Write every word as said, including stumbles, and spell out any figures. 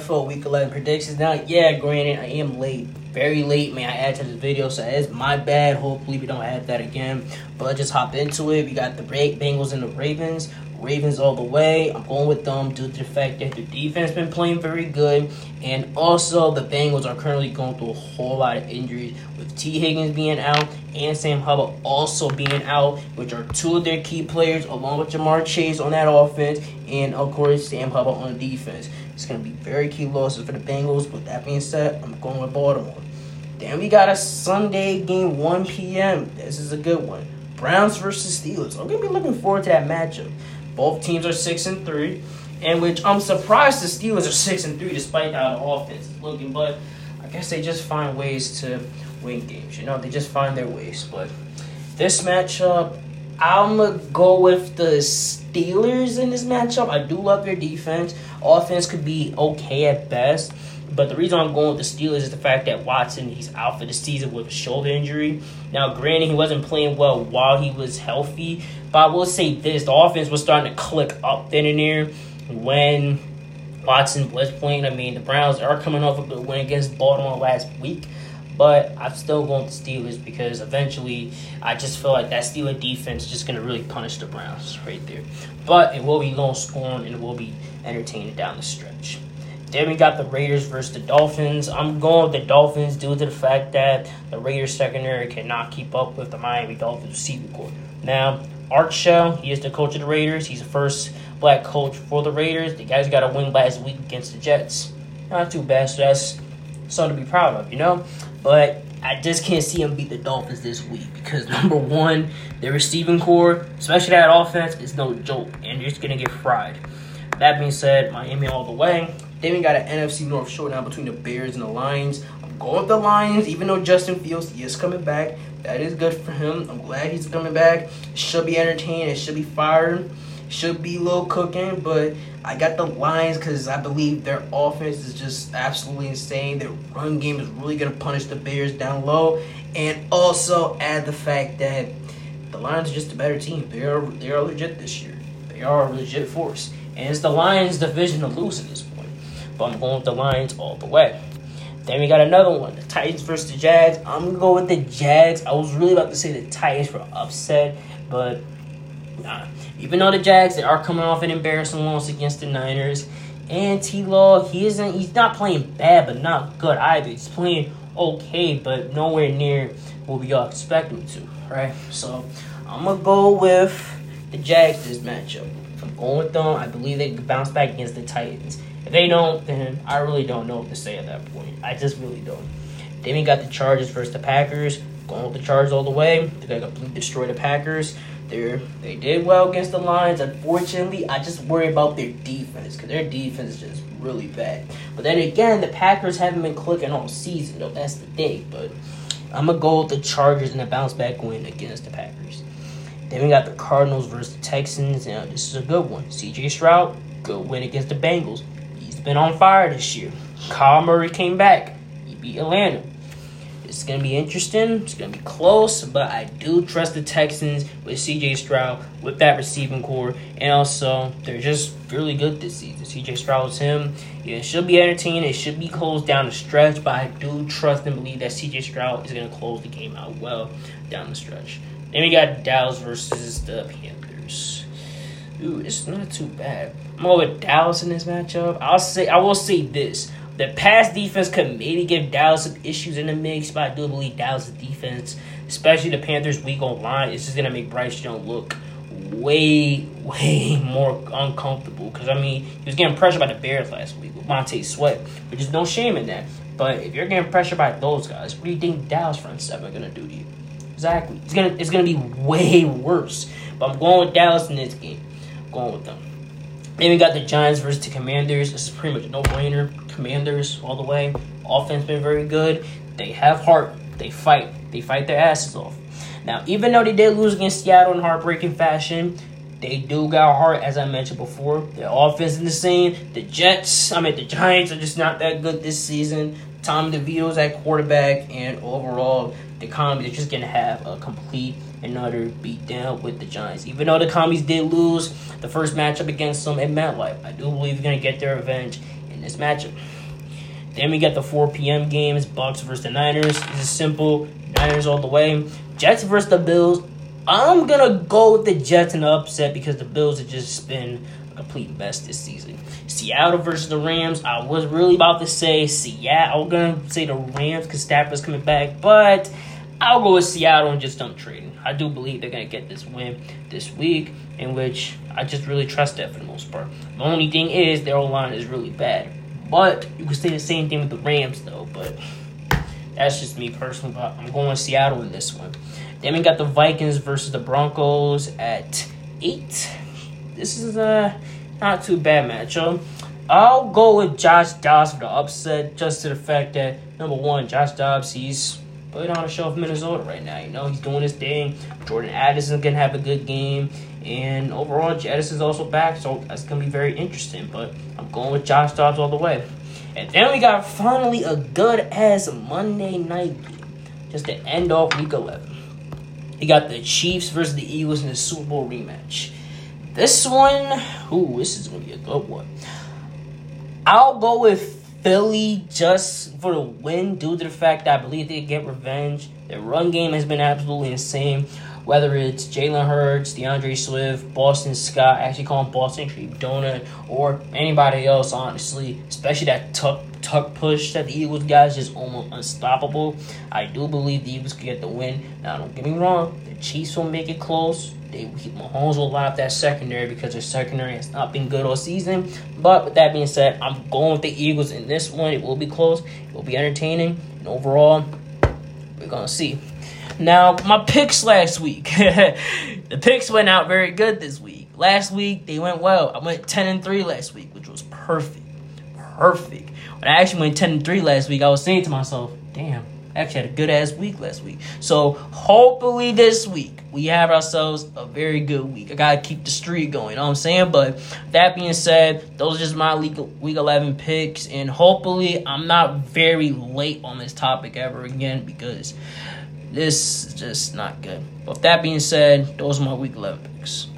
For week eleven predictions. Now, yeah, granted, I am late. Very late, may I add to this video, so it's my bad. Hopefully, we don't have that again. But let's just hop into it. We got the Bengals and the Ravens. Ravens all the way. I'm going with them due to the fact that the defense been playing very good. And also, the Bengals are currently going through a whole lot of injuries with T. Higgins being out and Sam Hubbard also being out, which are two of their key players, along with Jamar Chase on that offense and, of course, Sam Hubbard on defense. It's going to be very key losses for the Bengals. With that being said, I'm going with Baltimore. Then we got a Sunday game, one p.m. This is a good one. Browns versus Steelers. I'm going to be looking forward to that matchup. Both teams are six and three, and which I'm surprised the Steelers are six and three despite how the offense is looking. But I guess they just find ways to win games. You know, they just find their ways. But this matchup, I'm going to go with the Steelers in this matchup. I do love their defense. Offense could be okay at best. But the reason I'm going with the Steelers is the fact that Watson, he's out for the season with a shoulder injury. Now, granted, he wasn't playing well while he was healthy. But I will say this. The offense was starting to click up then and there when Watson was playing. I mean, the Browns are coming off a good win against Baltimore last week. But I'm still going with the Steelers because eventually I just feel like that Steelers defense is just going to really punish the Browns right there. But it will be low scoring and it will be entertaining down the stretch. Then we got the Raiders versus the Dolphins. I'm going with the Dolphins due to the fact that the Raiders secondary cannot keep up with the Miami Dolphins receiving corps. Now, Art Shell, he is the coach of the Raiders. He's the first black coach for the Raiders. The guys got a win last week against the Jets. Not too bad, so that's something to be proud of, you know? But I just can't see him beat the Dolphins this week because, number one, their receiving corps, especially that offense, is no joke, and you're just going to get fried. That being said, Miami all the way. Then we got an N F C North showdown between the Bears and the Lions. I'm going with the Lions, even though Justin Fields, he is coming back. That is good for him. I'm glad he's coming back. Should be entertaining. It should be fired. Should be low cooking, but I got the Lions because I believe their offense is just absolutely insane. Their run game is really going to punish the Bears down low. And also add the fact that the Lions are just a better team. They are, they are legit this year. They are a legit force. And it's the Lions' division to lose at this point. But I'm going with the Lions all the way. Then we got another one, the Titans versus the Jags. I'm going to go with the Jags. I was really about to say the Titans for upset, but nah. Even though the Jags, they are coming off an embarrassing loss against the Niners. And T Law, he isn't, he's not playing bad, but not good either. He's playing okay, but nowhere near what we all expect him to, right? So I'm going to go with the Jags this matchup. If I'm going with them, I believe they can bounce back against the Titans. If they don't, then I really don't know what to say at that point. I just really don't. Then we got the Chargers versus the Packers. Going with the Chargers all the way. They're going to completely destroy the Packers. They're, they did well against the Lions. Unfortunately, I just worry about their defense because their defense is just really bad. But then again, the Packers haven't been clicking all season, though. That's the thing. But I'm going to go with the Chargers in a bounce-back win against the Packers. Then we got the Cardinals versus the Texans. Now, this is a good one. C J Stroud, good win against the Bengals. He's been on fire this year. Kyle Murray came back. He beat Atlanta. It's going to be interesting. It's going to be close. But I do trust the Texans with C J Stroud, with that receiving corps. And also, they're just really good this season. C J Stroud's him. Yeah, it should be entertaining. It should be closed down the stretch. But I do trust and believe that C J Stroud is going to close the game out well down the stretch. Then we got Dallas versus the Panthers. Ooh, it's not too bad. I'm going with Dallas in this matchup. I'll say, I will say this. The pass defense could maybe give Dallas some issues in the mix, but I do believe Dallas' defense, especially the Panthers' weak online, is just going to make Bryce Young look way, way more uncomfortable. Because, I mean, he was getting pressured by the Bears last week with Montez Sweat, which is no shame in that. But if you're getting pressured by those guys, what do you think Dallas' front seven are going to do to you? Exactly. It's going to it's gonna be way worse. But I'm going with Dallas in this game. I'm going with them. Then we got the Giants versus the Commanders. This is pretty much a no-brainer. Commanders all the way. Offense been very good. They have heart. They fight. They fight their asses off. Now, even though they did lose against Seattle in heartbreaking fashion, they do got heart, as I mentioned before. Their offense is the same. The Jets, I mean, the Giants are just not that good this season. Tom DeVito's at quarterback, and overall, the Commies are just going to have a complete and utter beatdown with the Giants. Even though the Commies did lose the first matchup against them in MetLife, I do believe they're going to get their revenge in this matchup. Then we got the four p.m. games, Bucks versus the Niners. This is simple. Niners all the way. Jets versus the Bills. I'm going to go with the Jets in the upset because the Bills have just been a complete mess this season. Seattle versus the Rams. I was really about to say Seattle. I'm going to say the Rams because Stafford's coming back. But I'll go with Seattle and just dump trading. I do believe they're going to get this win this week, in which I just really trust that for the most part. The only thing is their O-line is really bad. But you could say the same thing with the Rams, though. But that's just me personally. But I'm going with Seattle in this one. Then we got the Vikings versus the Broncos at eight. This is a not too bad matchup. I'll go with Josh Dobbs for the upset, just to the fact that, number one, Josh Dobbs, he's putting on a show of Minnesota right now. You know, he's doing his thing. Jordan Addison can have a good game. And overall, Addison's also back, so that's going to be very interesting. But I'm going with Josh Dobbs all the way. And then we got finally a good-ass Monday night game, just to end off week eleven. You got the Chiefs versus the Eagles in the Super Bowl rematch. This one, ooh, this is going to be a good one. I'll go with Philly just for the win due to the fact that I believe they get revenge. Their run game has been absolutely insane. Whether it's Jalen Hurts, DeAndre Swift, Boston Scott, actually call him Boston Creep Donut, or anybody else, honestly, especially that tuck tuck push that the Eagles got is just almost unstoppable. I do believe the Eagles could get the win. Now, don't get me wrong, the Chiefs will make it close. They Mahomes will lock up that secondary because their secondary has not been good all season. But with that being said, I'm going with the Eagles in this one. It will be close. It will be entertaining. And overall, we're going to see. Now, my picks last week. The picks went out very good this week. Last week, they went well. I went ten and three last week, which was perfect. Perfect. When I actually went ten and three last week, I was saying to myself, damn, I actually had a good-ass week last week. So, hopefully this week, we have ourselves a very good week. I got to keep the streak going, you know what I'm saying? But that being said, those are just my week eleven picks. And hopefully, I'm not very late on this topic ever again because this is just not good. But with that being said, those are my week eleven picks.